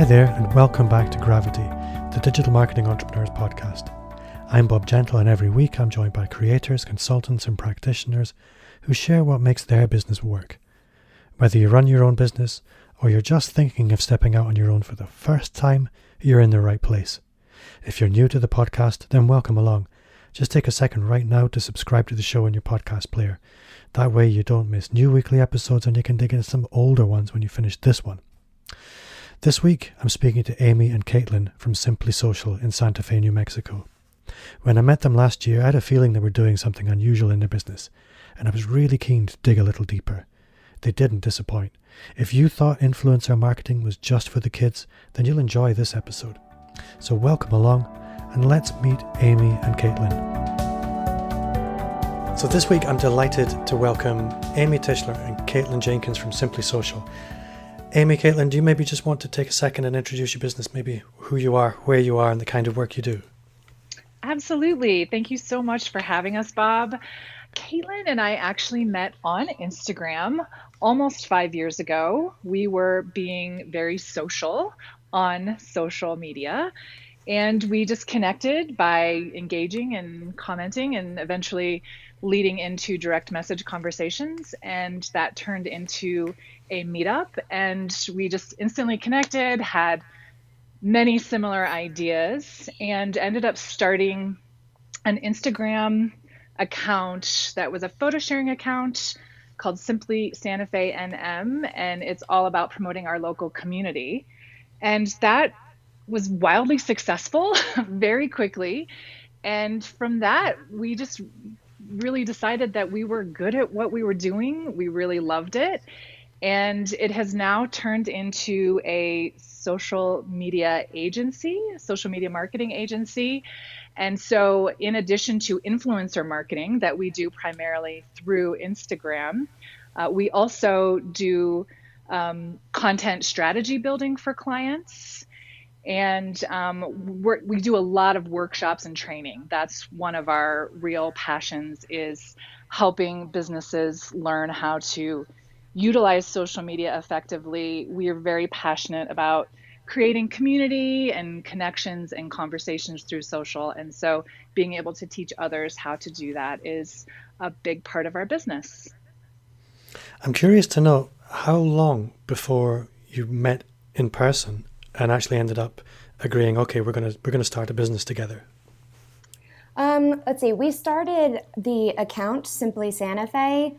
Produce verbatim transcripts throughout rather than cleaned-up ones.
Hi there, and welcome back to Gravity, the Digital Marketing Entrepreneurs Podcast. I'm Bob Gentle, and every week I'm joined by creators, consultants, and practitioners who share what makes their business work. Whether you run your own business, or you're just thinking of stepping out on your own for the first time, you're in the right place. If you're new to the podcast, then welcome along. Just take a second right now to subscribe to the show in your podcast player. That way you don't miss new weekly episodes, and you can dig into some older ones when you finish this one. This week, I'm speaking to Amy and Caitlin from Simply Social in Santa Fe, New Mexico. When I met them last year, I had a feeling they were doing something unusual in their business, and I was really keen to dig a little deeper. They didn't disappoint. If you thought influencer marketing was just for the kids, then you'll enjoy this episode. So welcome along, and let's meet Amy and Caitlin. So this week, I'm delighted to welcome Amy Tischler and Caitlin Jenkins from Simply Social. Amy, Caitlin, do you maybe just want to take a second and introduce your business, maybe who you are, where you are, and the kind of work you do? Absolutely. Thank you so much for having us, Bob. Caitlin and I actually met on Instagram almost five years ago. We were being very social on social media, and we just connected by engaging and commenting and eventually leading into direct message conversations, and that turned into a meetup, and we just instantly connected, had many similar ideas, and ended up starting an Instagram account that was a photo sharing account called Simply Santa Fe N M, and it's all about promoting our local community. And that was wildly successful very quickly, and from that we just really decided that we were good at what we were doing. We really loved it. And it has now turned into a social media agency, social media marketing agency. And so in addition to influencer marketing that we do primarily through Instagram, uh, we also do um, content strategy building for clients. And um, we're, we do a lot of workshops and training. That's one of our real passions, is helping businesses learn how to utilize social media effectively. We are very passionate about creating community and connections and conversations through social. And so being able to teach others how to do that is a big part of our business. I'm curious to know how long before you met in person and actually ended up agreeing, okay, we're going to we're going to start a business together. Um, let's see. We started the account Simply Santa Fe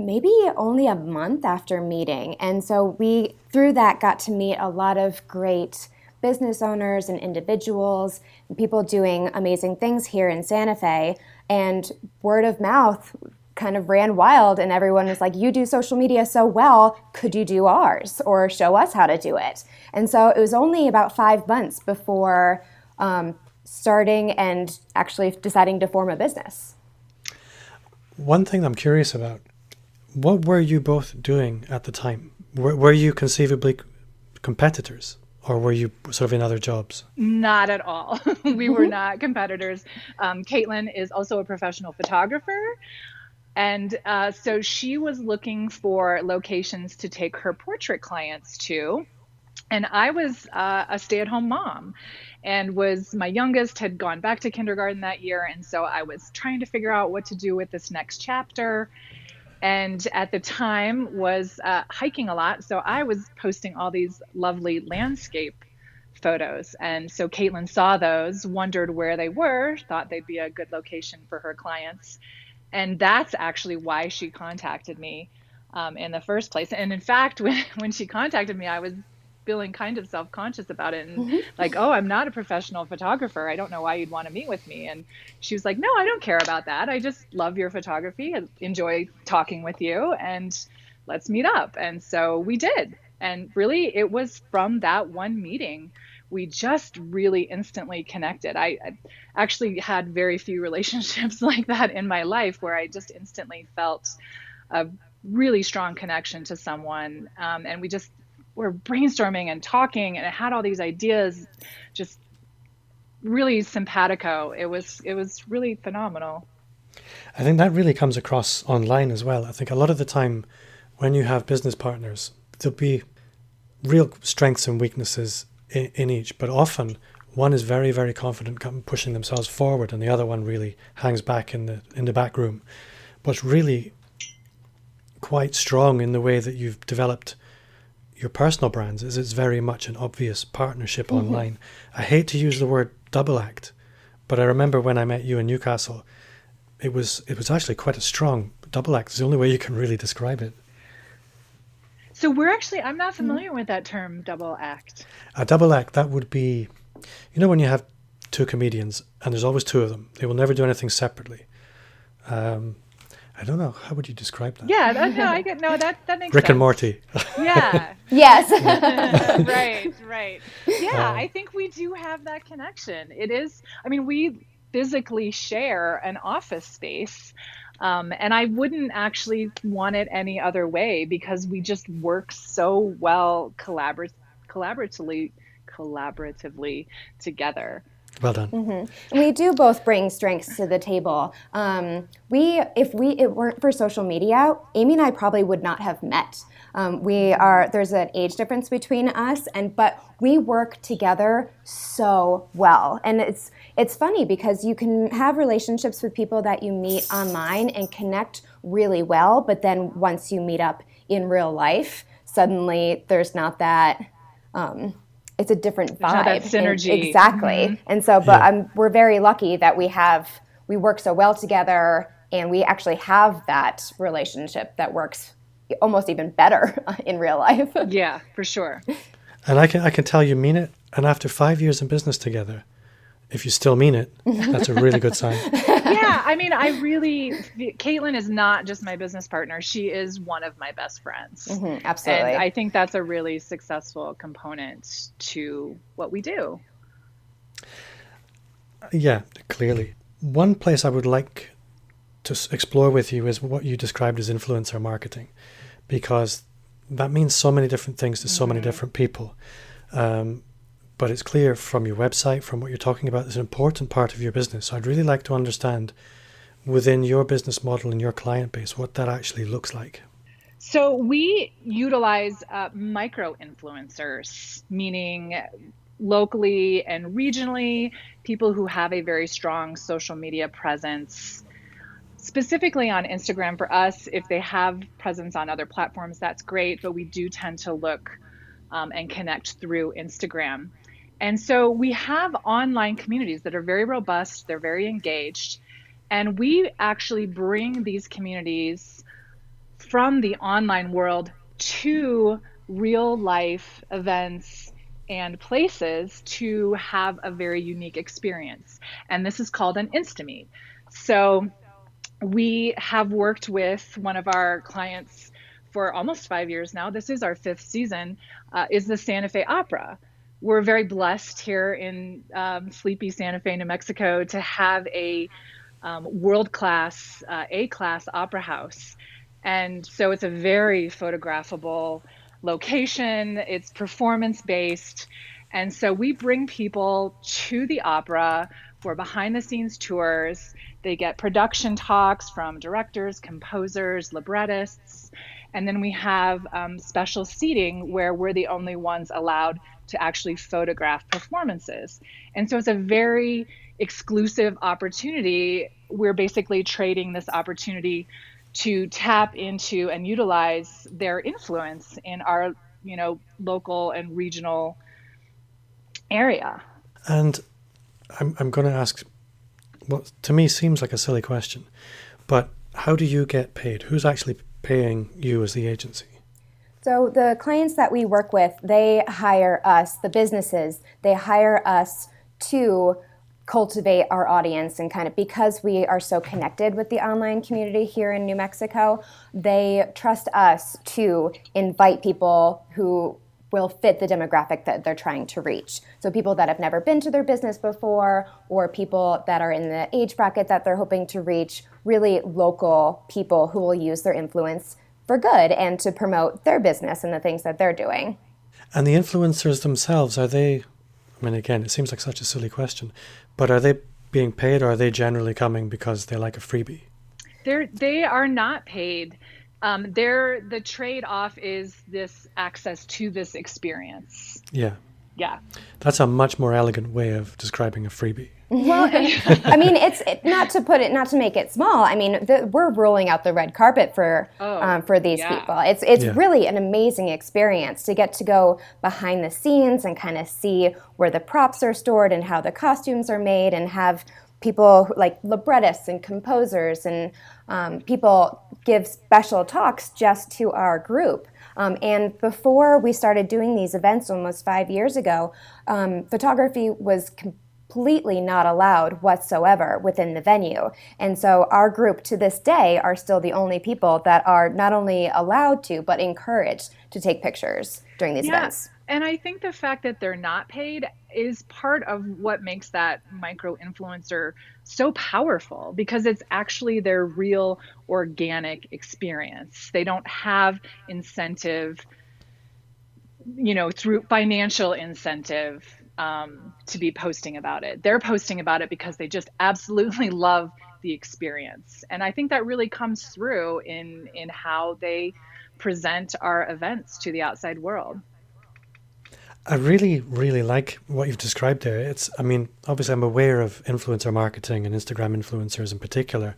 maybe only a month after meeting. And so we, through that, got to meet a lot of great business owners and individuals, people doing amazing things here in Santa Fe. And word of mouth kind of ran wild, and everyone was like, you do social media so well, could you do ours or show us how to do it? And so it was only about five months before um, starting and actually deciding to form a business. One thing I'm curious about, what were you both doing at the time? Were, were you conceivably competitors, or were you sort of in other jobs? Not at all. We were not competitors. Um, Caitlin is also a professional photographer. And uh, so she was looking for locations to take her portrait clients to. And I was uh, a stay-at-home mom, and was my youngest had gone back to kindergarten that year. And so I was trying to figure out what to do with this next chapter. And at the time was uh, hiking a lot. So I was posting all these lovely landscape photos. And so Caitlin saw those, wondered where they were, thought they'd be a good location for her clients. And that's actually why she contacted me um, in the first place. And in fact, when, when she contacted me, I was feeling kind of self-conscious about it, and mm-hmm. like, oh, I'm not a professional photographer. I don't know why you'd want to meet with me. And she was like, no, I don't care about that. I just love your photography. I enjoy talking with you, and let's meet up. And so we did. And really, it was from that one meeting we just really instantly connected. I, I actually had very few relationships like that in my life, where I just instantly felt a really strong connection to someone. Um, and we just were brainstorming and talking, and I had all these ideas, just really simpatico. It was, it was really phenomenal. I think that really comes across online as well. I think a lot of the time when you have business partners, there'll be real strengths and weaknesses in, in each, but often one is very, very confident pushing themselves forward and the other one really hangs back in the in the back room. What's really quite strong in the way that you've developed your personal brands is it's very much an obvious partnership mm-hmm. online. I hate to use the word double act, but I remember when I met you in Newcastle, it was it was actually quite a strong double act. It's the only way you can really describe it. So we're actually, I'm not familiar mm-hmm. with that term, double act. A double act, that would be, you know, when you have two comedians and there's always two of them, they will never do anything separately. Um, I don't know. How would you describe that? Yeah, that, no, I get no. That that makes Rick sense. Rick and Morty. Yeah. Yes. Right. Right. Yeah, um, I think we do have that connection. It is. I mean, we physically share an office space, um, and I wouldn't actually want it any other way because we just work so well collaborat- collaboratively, collaboratively together. Well done. Mm-hmm. We do both bring strengths to the table. Um, we, if we it weren't for social media, Amy and I probably would not have met. Um, we are there's an age difference between us, and but we work together so well. And it's it's funny because you can have relationships with people that you meet online and connect really well, but then once you meet up in real life, suddenly there's not that. Um, It's a different vibe. That synergy. And, exactly. Mm-hmm. And so, but yeah. um, we're very lucky that we have, we work so well together and we actually have that relationship that works almost even better in real life. Yeah, for sure. And I can, I can tell you mean it. And after five years in business together, if you still mean it, that's a really good sign. Yeah. I mean, I really, Caitlin is not just my business partner. She is one of my best friends. Mm-hmm, absolutely. And I think that's a really successful component to what we do. Yeah, clearly. One place I would like to explore with you is what you described as influencer marketing, because that means so many different things to so mm-hmm. many different people. Um, But it's clear from your website, from what you're talking about, it's an important part of your business. So I'd really like to understand within your business model and your client base, what that actually looks like. So we utilize uh, micro influencers, meaning locally and regionally, people who have a very strong social media presence. Specifically on Instagram for us, if they have presence on other platforms, that's great. But we do tend to look um, and connect through Instagram. And so we have online communities that are very robust, they're very engaged, and we actually bring these communities from the online world to real life events and places to have a very unique experience. And this is called an Instameet. So we have worked with one of our clients for almost five years now. This is our fifth season, uh, is the Santa Fe Opera. We're very blessed here in um, sleepy Santa Fe, New Mexico, to have a um, world-class, uh, A-class opera house. And so it's a very photographable location. It's performance-based. And so we bring people to the opera for behind-the-scenes tours. They get production talks from directors, composers, librettists. And then we have um, special seating where we're the only ones allowed to actually photograph performances. And so it's a very exclusive opportunity. We're basically trading this opportunity to tap into and utilize their influence in our, you know, local and regional area. And I'm I'm going to ask what to me seems like a silly question, but how do you get paid? Who's actually paying you as the agency? So the clients that we work with, they hire us, the businesses, they hire us to cultivate our audience and kind of because we are so connected with the online community here in New Mexico, they trust us to invite people who will fit the demographic that they're trying to reach. So people that have never been to their business before or people that are in the age bracket that they're hoping to reach, really local people who will use their influence for good and to promote their business and the things that they're doing. And the influencers themselves, are they, I mean, again, it seems like such a silly question, but are they being paid or are they generally coming because they like a freebie? They're, they are not paid. Um, they're, the trade-off is this access to this experience. Yeah. yeah. That's a much more elegant way of describing a freebie. Well, I mean, it's it, not to put it, not to make it small. I mean, the, we're rolling out the red carpet for oh, um, for these yeah. people. It's it's yeah. really an amazing experience to get to go behind the scenes and kind of see where the props are stored and how the costumes are made, and have people who, like librettists and composers and um, people give special talks just to our group. Um, and before we started doing these events almost five years ago, um, photography was com- completely not allowed whatsoever within the venue. And so our group to this day are still the only people that are not only allowed to, but encouraged to take pictures during these yeah. events. And I think the fact that they're not paid is part of what makes that micro-influencer so powerful, because it's actually their real organic experience. They don't have incentive, you know, through financial incentive Um, to be posting about it. They're posting about it because they just absolutely love the experience. And I think that really comes through in, in how they present our events to the outside world. I really, really like what you've described there. It's, I mean, obviously I'm aware of influencer marketing and Instagram influencers in particular,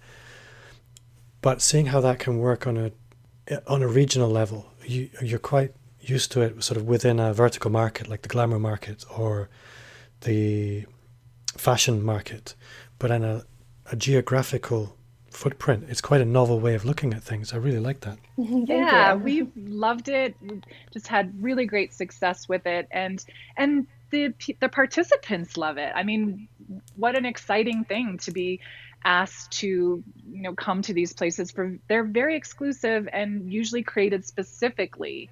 but seeing how that can work on a on a regional level, you, you're quite used to it sort of within a vertical market like the glamour market or the fashion market, but in a, a geographical footprint, it's quite a novel way of looking at things. I really like that. Yeah, we've loved it. We just had really great success with it, and and the the participants love it. I mean, what an exciting thing to be asked to, you know, come to these places for. They're very exclusive and usually created specifically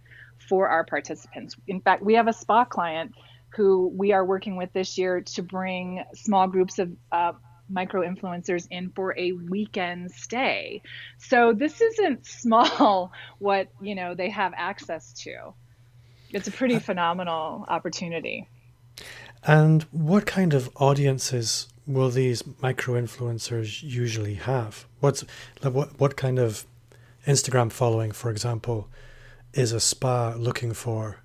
for our participants. In fact, we have a spa client who we are working with this year to bring small groups of uh, micro-influencers in for a weekend stay. So this isn't small what, you know, they have access to. It's a pretty uh, phenomenal opportunity. And what kind of audiences will these micro-influencers usually have? What's what, what kind of Instagram following, for example, is a spa looking for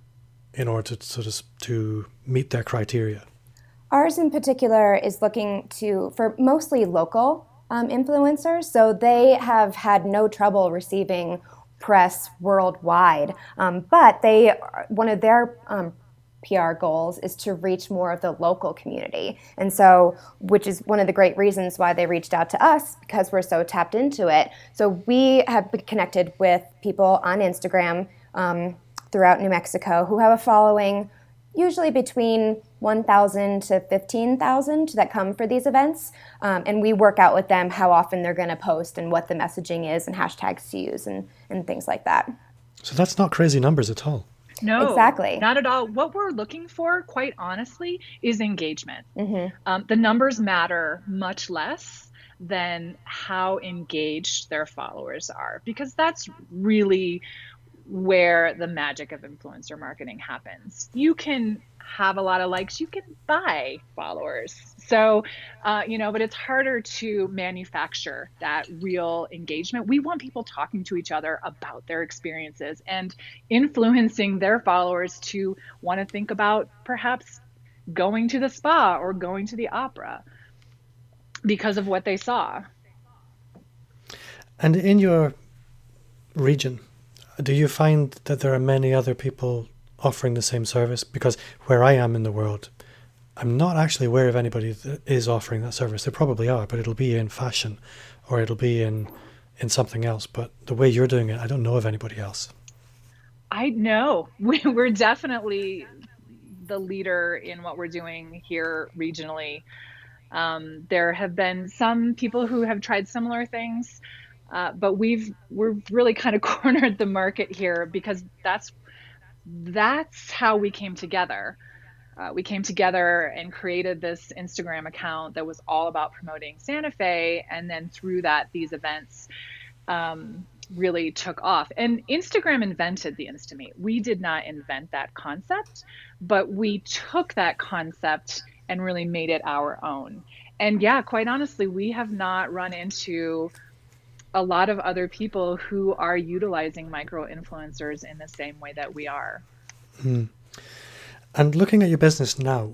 in order to sort of to meet their criteria? Ours in particular is looking to for mostly local um, influencers, so they have had no trouble receiving press worldwide. Um, but they one of their um, P R goals is to reach more of the local community, and so which is one of the great reasons why they reached out to us, because we're so tapped into it. So we have been connected with people on Instagram um, throughout New Mexico who have a following usually between one thousand to fifteen thousand that come for these events, um, and we work out with them how often they're going to post and what the messaging is and hashtags to use and, and things like that. So that's not crazy numbers at all. No, exactly. Not at all. What we're looking for, quite honestly, is engagement. Mm-hmm. Um, the numbers matter much less than how engaged their followers are, because that's really where the magic of influencer marketing happens. You can have a lot of likes, you can buy followers. So, uh, you know, but it's harder to manufacture that real engagement. We want people talking to each other about their experiences and influencing their followers to want to think about perhaps going to the spa or going to the opera because of what they saw. And in your region, do you find that there are many other people offering the same service? Because where I am in the world, I'm not actually aware of anybody that is offering that service. There probably are, but it'll be in fashion or it'll be in in something else. But the way you're doing it, I don't know of anybody else. I know. We're definitely the leader in what we're doing here regionally. Um, there have been some people who have tried similar things, uh, but we've we're really kind of cornered the market here, because that's That's how we came together. Uh, we came together and created this Instagram account that was all about promoting Santa Fe. And then through that, these events um, really took off. And Instagram invented the Instamate. We did not invent that concept, but we took that concept and really made it our own. And yeah, quite honestly, we have not run into a lot of other people who are utilizing micro influencers in the same way that we are. Mm. And looking at your business now,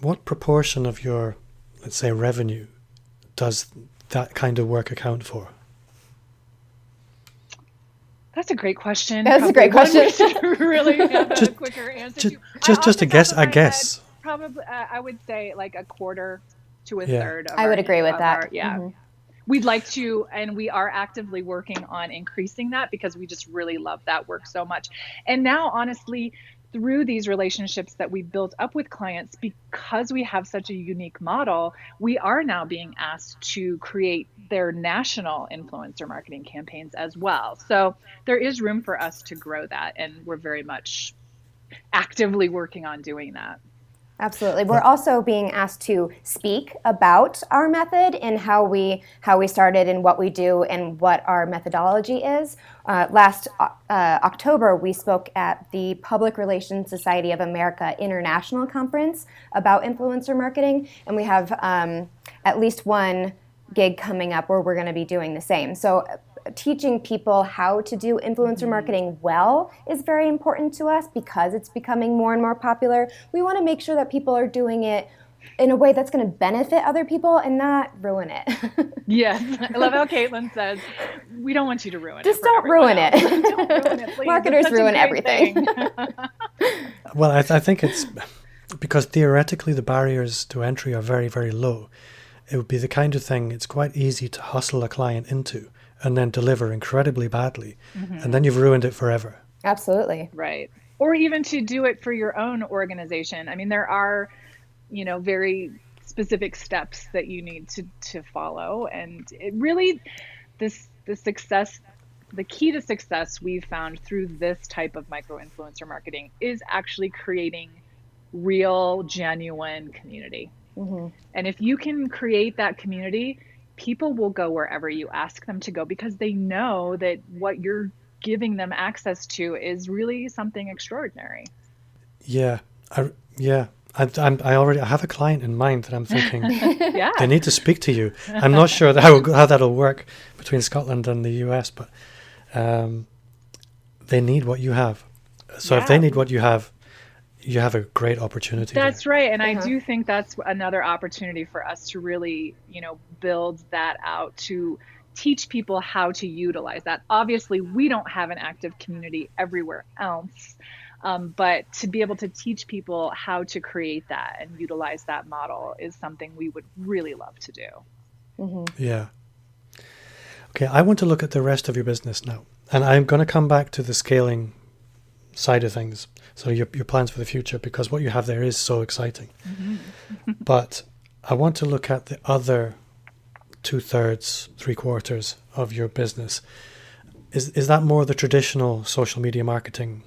what proportion of your, let's say, revenue does that kind of work account for? That's a great question. That's probably a great question. Really have just, a quicker answer. Just, to. just, just a guess. I guess. Head, probably, uh, I would say like a quarter to a yeah. third. Of I would our, agree with that. Our, yeah. Mm-hmm. We'd like to, and we are actively working on increasing that because we just really love that work so much. And now, honestly, through these relationships that we built up with clients, because we have such a unique model, we are now being asked to create their national influencer marketing campaigns as well. So there is room for us to grow that, and we're very much actively working on doing that. Absolutely. We're also being asked to speak about our method and how we how we started and what we do and what our methodology is. Uh, last uh, October, we spoke at the Public Relations Society of America International Conference about influencer marketing, and we have um, at least one gig coming up where we're going to be doing the same. So teaching people how to do influencer marketing well is very important to us because it's becoming more and more popular. We want to make sure that people are doing it in a way that's going to benefit other people and not ruin it. Yes. I love how Caitlin says, we don't want you to ruin Just it. Just don't ruin it. Don't ruin it. Please. Marketers ruin everything. Well, I, th- I think it's because theoretically the barriers to entry are very, very low. It would be the kind of thing it's quite easy to hustle a client into and then deliver incredibly badly, mm-hmm. and then you've ruined it forever. Absolutely. Right. Or even to do it for your own organization. I mean, there are, you know, very specific steps that you need to, to follow. And it really, this the success, the key to success we've found through this type of micro-influencer marketing is actually creating real, genuine community. Mm-hmm. And if you can create that community, people will go wherever you ask them to go because they know that what you're giving them access to is really something extraordinary. Yeah, I, yeah. I, I'm, I already I have a client in mind that I'm thinking yeah. they need to speak to you. I'm not sure how how that'll work between Scotland and the U S, but um, they need what you have. So yeah. if they need what you have, you have a great opportunity. That's there. Right. And uh-huh. I do think that's another opportunity for us to really, you know, build that out to teach people how to utilize that. Obviously, we don't have an active community everywhere else, um, but to be able to teach people how to create that and utilize that model is something we would really love to do. Mm-hmm. Yeah. Okay. I want to look at the rest of your business now, and I'm going to come back to the scaling side of things. So your your plans for the future, because what you have there is so exciting. Mm-hmm. But I want to look at the other two thirds, three quarters of your business. Is is that more the traditional social media marketing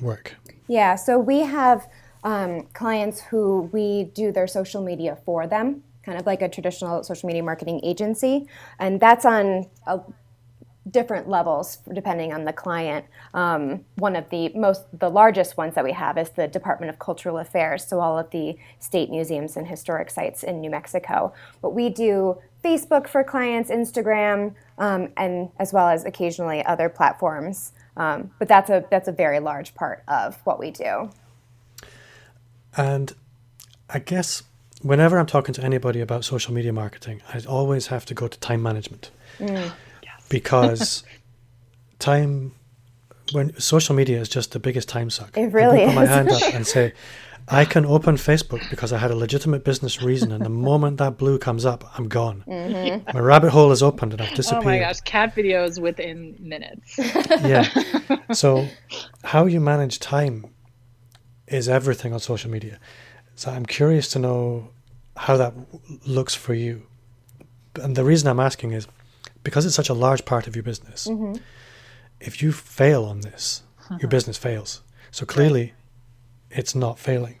work? Yeah. So we have um, clients who we do their social media for them, kind of like a traditional social media marketing agency, and that's on a different levels depending on the client. Um, one of the most, the largest ones that we have is the Department of Cultural Affairs, so all of the state museums and historic sites in New Mexico. But we do Facebook for clients, Instagram, um, and as well as occasionally other platforms. Um, but that's a that's a very large part of what we do. And I guess whenever I'm talking to anybody about social media marketing, I always have to go to time management. Mm. Because time, when social media is just the biggest time suck. It really is. I put my hand up and say, I can open Facebook because I had a legitimate business reason. And the moment that blue comes up, I'm gone. Mm-hmm. Yeah. My rabbit hole is opened and I've disappeared. Oh my gosh, cat videos within minutes. Yeah. So how you manage time is everything on social media. So I'm curious to know how that looks for you. And the reason I'm asking is, because it's such a large part of your business, mm-hmm. if you fail on this, uh-huh. your business fails. So clearly, it's not failing.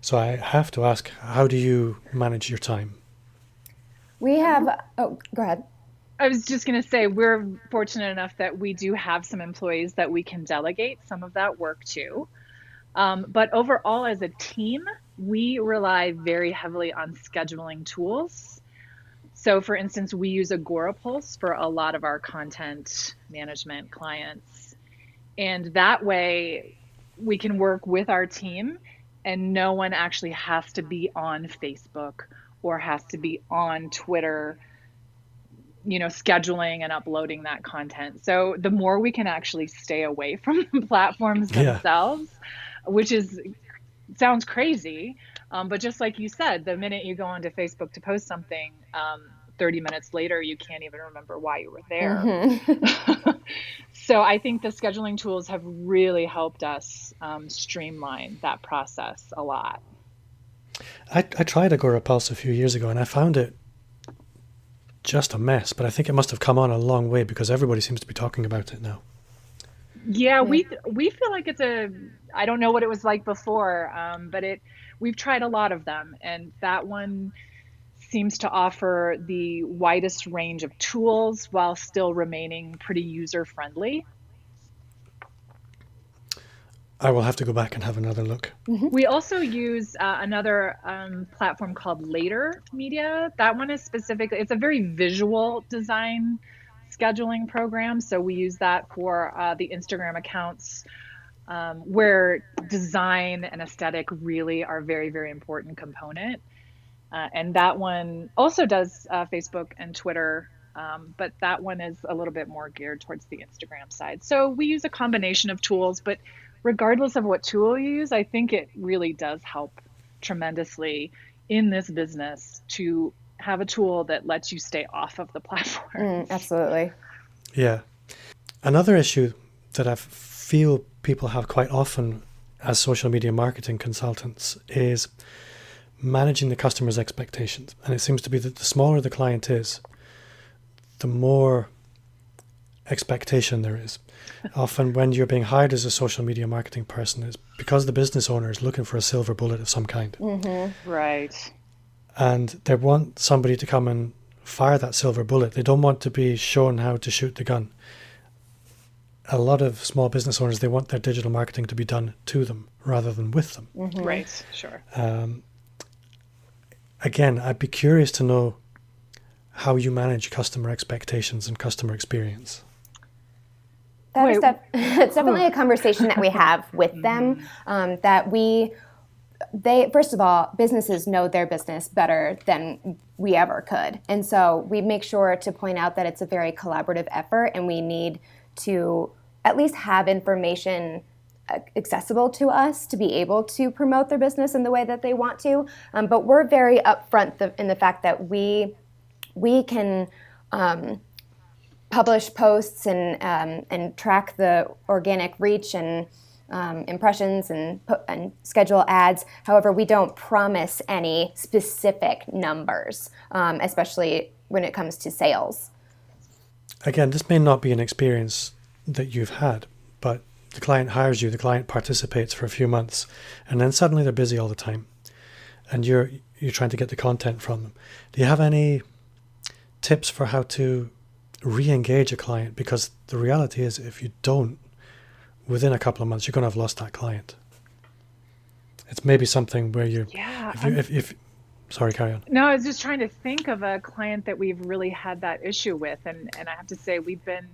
So I have to ask, how do you manage your time? We have, oh, go ahead. I was just going to say, we're fortunate enough that we do have some employees that we can delegate some of that work to. Um, but overall, as a team, we rely very heavily on scheduling tools. So, for instance, we use Agora Pulse for a lot of our content management clients. And that way, we can work with our team and no one actually has to be on Facebook or has to be on Twitter, you know, scheduling and uploading that content. So the more we can actually stay away from the platforms themselves, yeah. which is sounds crazy, um, but just like you said, the minute you go onto Facebook to post something, um, thirty minutes later, you can't even remember why you were there. Mm-hmm. So I think the scheduling tools have really helped us um, streamline that process a lot. I, I tried Agora Pulse a few years ago, and I found it just a mess, but I think it must have come on a long way because everybody seems to be talking about it now. Yeah, we we feel like it's a, I don't know what it was like before, um, but it we've tried a lot of them, and that one seems to offer the widest range of tools while still remaining pretty user-friendly. I will have to go back and have another look. Mm-hmm. We also use uh, another um, platform called Later Media. That one is specifically, it's a very visual design scheduling program. So we use that for uh, the Instagram accounts um, where design and aesthetic really are very, very important component. Uh, and that one also does uh, Facebook and Twitter, um, but that one is a little bit more geared towards the Instagram side. So we use a combination of tools, but regardless of what tool you use, I think it really does help tremendously in this business to have a tool that lets you stay off of the platform. Mm, absolutely. Yeah. Another issue that I feel people have quite often as social media marketing consultants is managing the customer's expectations. And it seems to be that the smaller the client is, the more expectation there is. Often when you're being hired as a social media marketing person, it's because the business owner is looking for a silver bullet of some kind. Mm-hmm. Right. And they want somebody to come and fire that silver bullet. They don't want to be shown how to shoot the gun. A lot of small business owners, they want their digital marketing to be done to them rather than with them. Mm-hmm. Right, sure. Um, again, I'd be curious to know how you manage customer expectations and customer experience. That Wait, is def- it's definitely a conversation that we have with them, um, that we, they, first of all, businesses know their business better than we ever could. And so we make sure to point out that it's a very collaborative effort, and we need to at least have information accessible to us to be able to promote their business in the way that they want to. Um, but we're very upfront th- in the fact that we, we can, um, publish posts and um, and track the organic reach and um, impressions and and schedule ads. However, we don't promise any specific numbers, um, especially when it comes to sales. Again, this may not be an experience that you've had, but the client hires you, the client participates for a few months, and then suddenly they're busy all the time, and you're you're trying to get the content from them. Do you have any tips for how to re-engage a client? Because the reality is, if you don't, within a couple of months you're going to have lost that client. It's maybe something where you're yeah if, you, if, if sorry carry on no I was just trying to think of a client that we've really had that issue with, and and I have to say we've been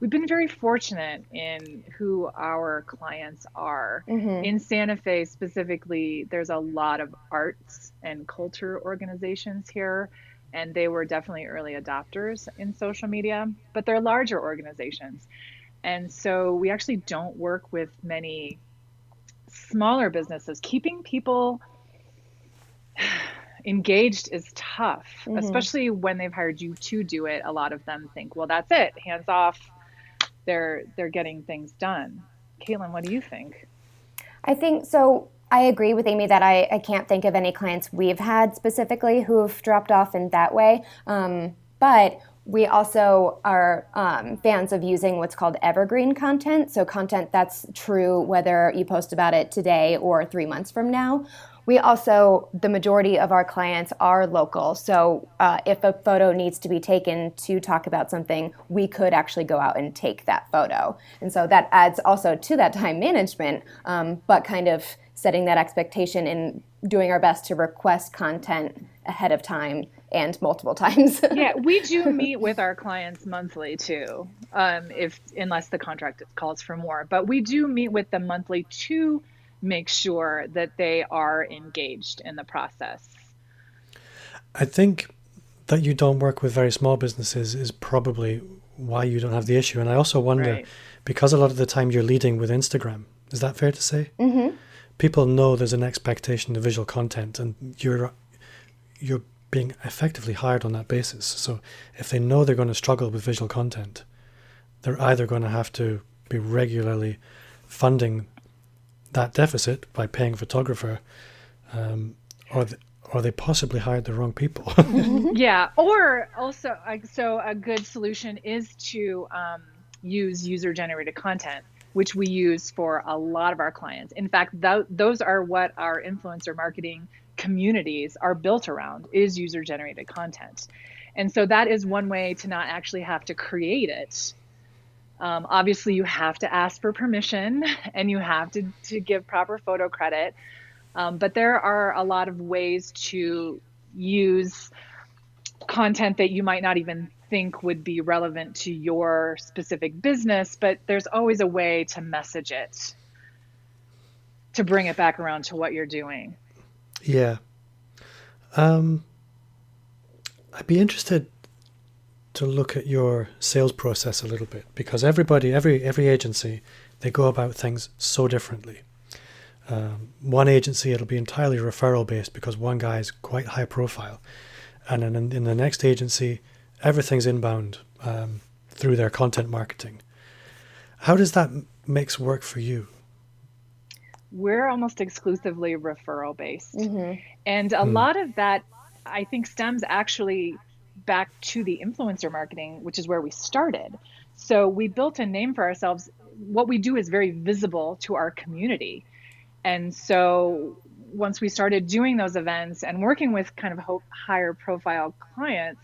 we've been very fortunate in who our clients are. Mm-hmm. In Santa Fe specifically, there's a lot of arts and culture organizations here, and they were definitely early adopters in social media, but they're larger organizations. And so we actually don't work with many smaller businesses. Keeping people engaged is tough, mm-hmm. especially when they've hired you to do it. A lot of them think, well, that's it, hands off. They're, they're getting things done. Caitlin, what do you think? I think so. I agree with Amy that I, I can't think of any clients we've had specifically who have dropped off in that way. Um, but we also are um, fans of using what's called evergreen content, so content that's true whether you post about it today or three months from now. We also, the majority of our clients are local, so uh, if a photo needs to be taken to talk about something, we could actually go out and take that photo. And so that adds also to that time management, um, but kind of setting that expectation and doing our best to request content ahead of time and multiple times. Yeah, we do meet with our clients monthly too, um, if unless the contract calls for more, but we do meet with them monthly to make sure that they are engaged in the process. I think that you don't work with very small businesses is probably why you don't have the issue. And I also wonder, right. because a lot of the time you're leading with Instagram, is that fair to say? Mm-hmm. People know there's an expectation of visual content, and you're you're being effectively hired on that basis. So if they know they're going to struggle with visual content, they're either going to have to be regularly funding that deficit by paying a photographer, um, or the, or they possibly hired the wrong people. Yeah. Or also, so a good solution is to um, use user-generated content, which we use for a lot of our clients. In fact, th- those are what our influencer marketing communities are built around, is user-generated content. And so that is one way to not actually have to create it. Um, obviously, you have to ask for permission and you have to, to give proper photo credit. Um, but there are a lot of ways to use content that you might not even think would be relevant to your specific business, but there's always a way to message it, to bring it back around to what you're doing. Yeah. Um, I'd be interested to look at your sales process a little bit, because everybody, every every agency, they go about things so differently. Um, one agency, it'll be entirely referral based because one guy is quite high profile. And then in, in the next agency, everything's inbound um, through their content marketing. How does that mix work for you? We're almost exclusively referral based. Mm-hmm. And a mm. lot of that, I think, stems actually back to the influencer marketing, which is where we started. So we built a name for ourselves. What we do is very visible to our community. And so once we started doing those events and working with kind of higher profile clients,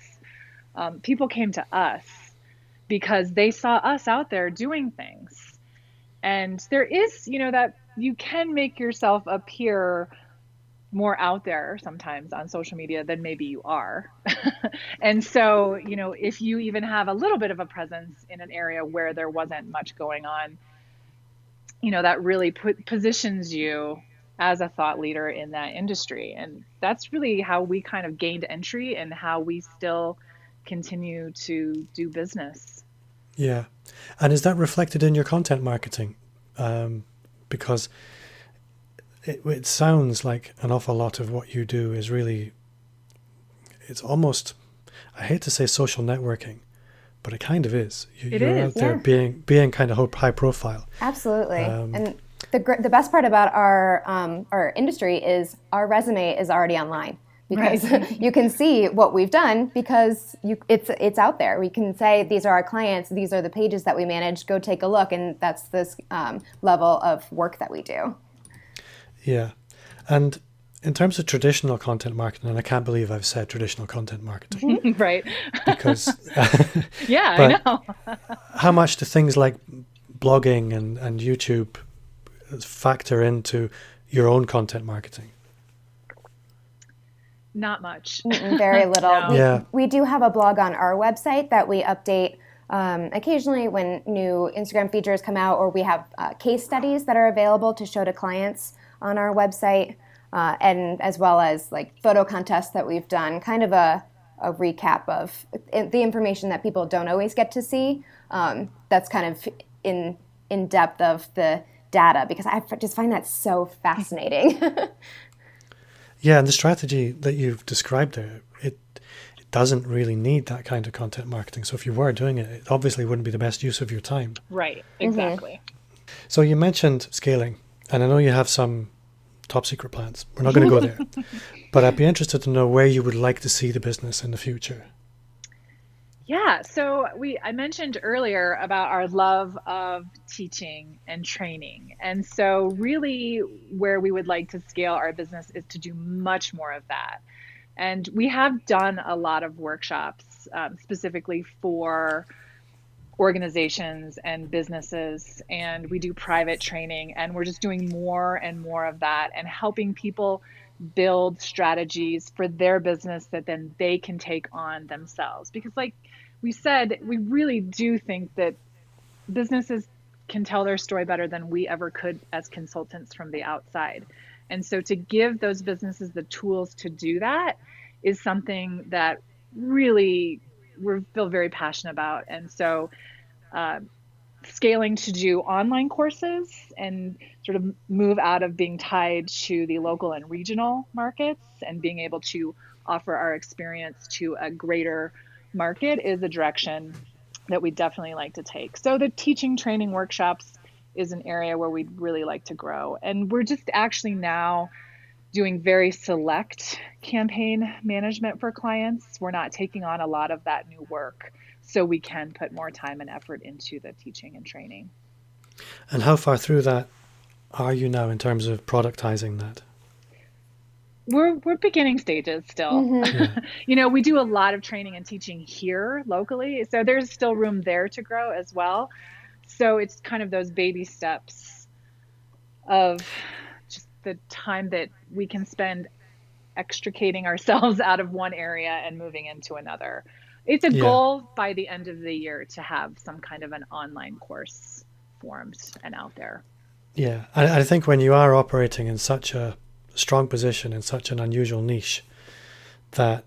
um, people came to us because they saw us out there doing things. And there is, you know, that you can make yourself appear more out there sometimes on social media than maybe you are. And so, you know, if you even have a little bit of a presence in an area where there wasn't much going on, you know, that really put, positions you as a thought leader in that industry. And that's really how we kind of gained entry and how we still continue to do business. Yeah. And is that reflected in your content marketing? Um, because it, it sounds like an awful lot of what you do is really, it's almost, I hate to say social networking, but it kind of is. You, it you're is, out there yeah. being being kind of high profile. Absolutely. Um, and the the best part about our um, our industry is our resume is already online, because right. you can see what we've done because you it's it's out there. We can say these are our clients, these are the pages that we manage. Go take a look, and that's this um, level of work that we do. Yeah, and in terms of traditional content marketing, and I can't believe I've said traditional content marketing. Right. Because. Yeah, I know. How much do things like blogging and, and YouTube factor into your own content marketing? Not much. Very little. No. Yeah. We, we do have a blog on our website that we update Um, occasionally when new Instagram features come out, or we have uh, case studies that are available to show to clients on our website. Uh, and as well as like photo contests that we've done, kind of a, a recap of the information that people don't always get to see. Um, that's kind of in in depth of the data, because I just find that so fascinating. Yeah, and the strategy that you've described there, it, it doesn't really need that kind of content marketing. So if you were doing it, it obviously wouldn't be the best use of your time. Right, exactly. Mm-hmm. So you mentioned scaling, and I know you have some top secret plans. We're not going to go there. But I'd be interested to know where you would like to see the business in the future. Yeah. So we, I mentioned earlier about our love of teaching and training. And so really where we would like to scale our business is to do much more of that. And we have done a lot of workshops um, specifically for organizations and businesses, and we do private training, and we're just doing more and more of that and helping people build strategies for their business that then they can take on themselves. Because like we said, we really do think that businesses can tell their story better than we ever could as consultants from the outside. And so to give those businesses the tools to do that is something that really we feel very passionate about. And so uh, scaling to do online courses and sort of move out of being tied to the local and regional markets and being able to offer our experience to a greater market is a direction that we definitely like to take. So the teaching, training, workshops is an area where we'd really like to grow. And we're just actually now doing very select campaign management for clients. We're not taking on a lot of that new work, so we can put more time and effort into the teaching and training. And how far through that are you now in terms of productizing that? We're we're beginning stages still. Mm-hmm. Yeah. You know, we do a lot of training and teaching here locally, so there's still room there to grow as well. So it's kind of those baby steps of just the time that we can spend extricating ourselves out of one area and moving into another. It's a yeah. goal by the end of the year to have some kind of an online course formed and out there. Yeah, I, I think when you are operating in such a strong position in such an unusual niche, that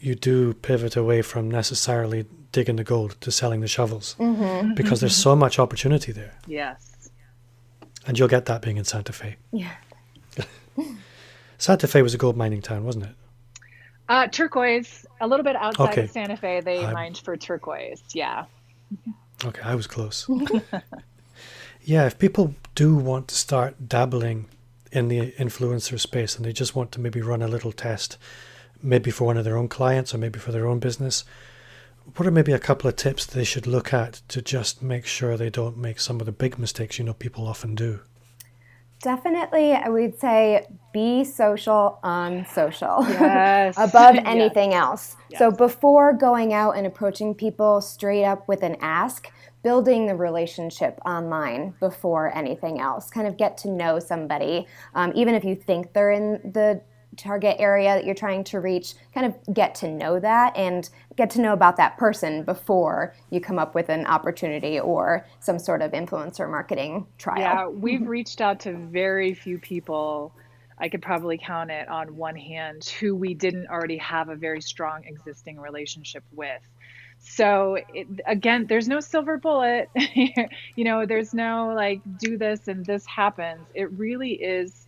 you do pivot away from necessarily digging the gold to selling the shovels, mm-hmm. because there's so much opportunity there. Yes. And you'll get that being in Santa Fe. Yeah. Santa Fe was a gold mining town, wasn't it? Uh, turquoise, a little bit outside okay. of Santa Fe, they I'm... mined for turquoise. Yeah. Okay, I was close. Yeah, if people do want to start dabbling in the influencer space and they just want to maybe run a little test, maybe for one of their own clients or maybe for their own business, what are maybe a couple of tips they should look at to just make sure they don't make some of the big mistakes you know people often do? Definitely, I would say be social on social. Yes. Above anything yes. else. Yes. So before going out and approaching people straight up with an ask, building the relationship online before anything else. Kind of get to know somebody, um, even if you think they're in the target area that you're trying to reach, kind of get to know that and get to know about that person before you come up with an opportunity or some sort of influencer marketing trial. Yeah, we've reached out to very few people. I could probably count it on one hand who we didn't already have a very strong existing relationship with. So it, again, there's no silver bullet, you know, there's no like do this and this happens. It really is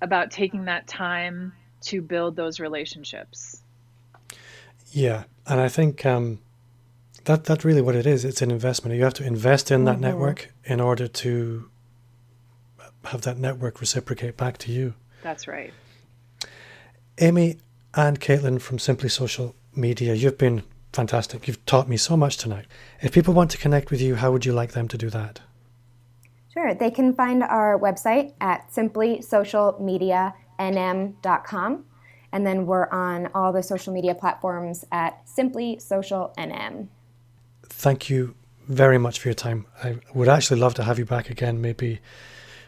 about taking that time to build those relationships. Yeah. And I think um, that that's really what it is. It's an investment. You have to invest in that mm-hmm. network in order to have that network reciprocate back to you. That's right. Amy and Caitlin from Simply Social Media, you've been fantastic. You've taught me so much tonight. If people want to connect with you, how would you like them to do that? Sure. They can find our website at simply social media n m dot com. And then we're on all the social media platforms at Simply Social N M. Thank you very much for your time. I would actually love to have you back again, maybe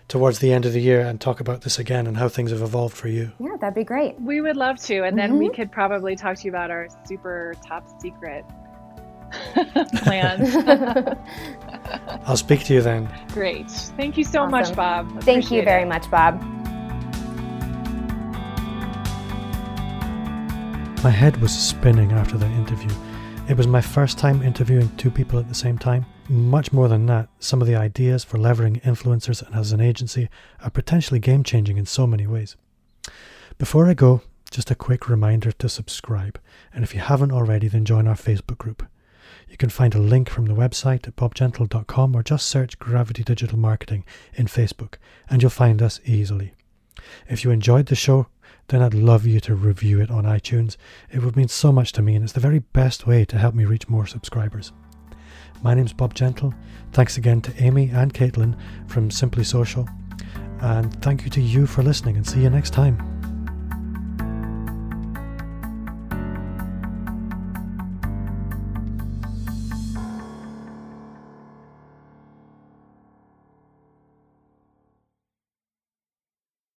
towards the end of the year, and talk about this again and how things have evolved for you. Yeah, that'd be great. We would love to. And then mm-hmm. we could probably talk to you about our super top secret plans. I'll speak to you then. Great. Thank you so awesome. much, Bob. Appreciate Thank you very it. much, Bob. My head was spinning after that interview. It was my first time interviewing two people at the same time. Much more than that, some of the ideas for leveraging influencers and as an agency are potentially game-changing in so many ways. Before I go, just a quick reminder to subscribe, and if you haven't already, then join our Facebook group. You can find a link from the website at bob gentle dot com or just search Gravity Digital Marketing in Facebook, and you'll find us easily. If you enjoyed the show, then I'd love you to review it on iTunes. It would mean so much to me, and it's the very best way to help me reach more subscribers. My name's Bob Gentle. Thanks again to Amy and Caitlin from Simply Social. And thank you to you for listening, and see you next time.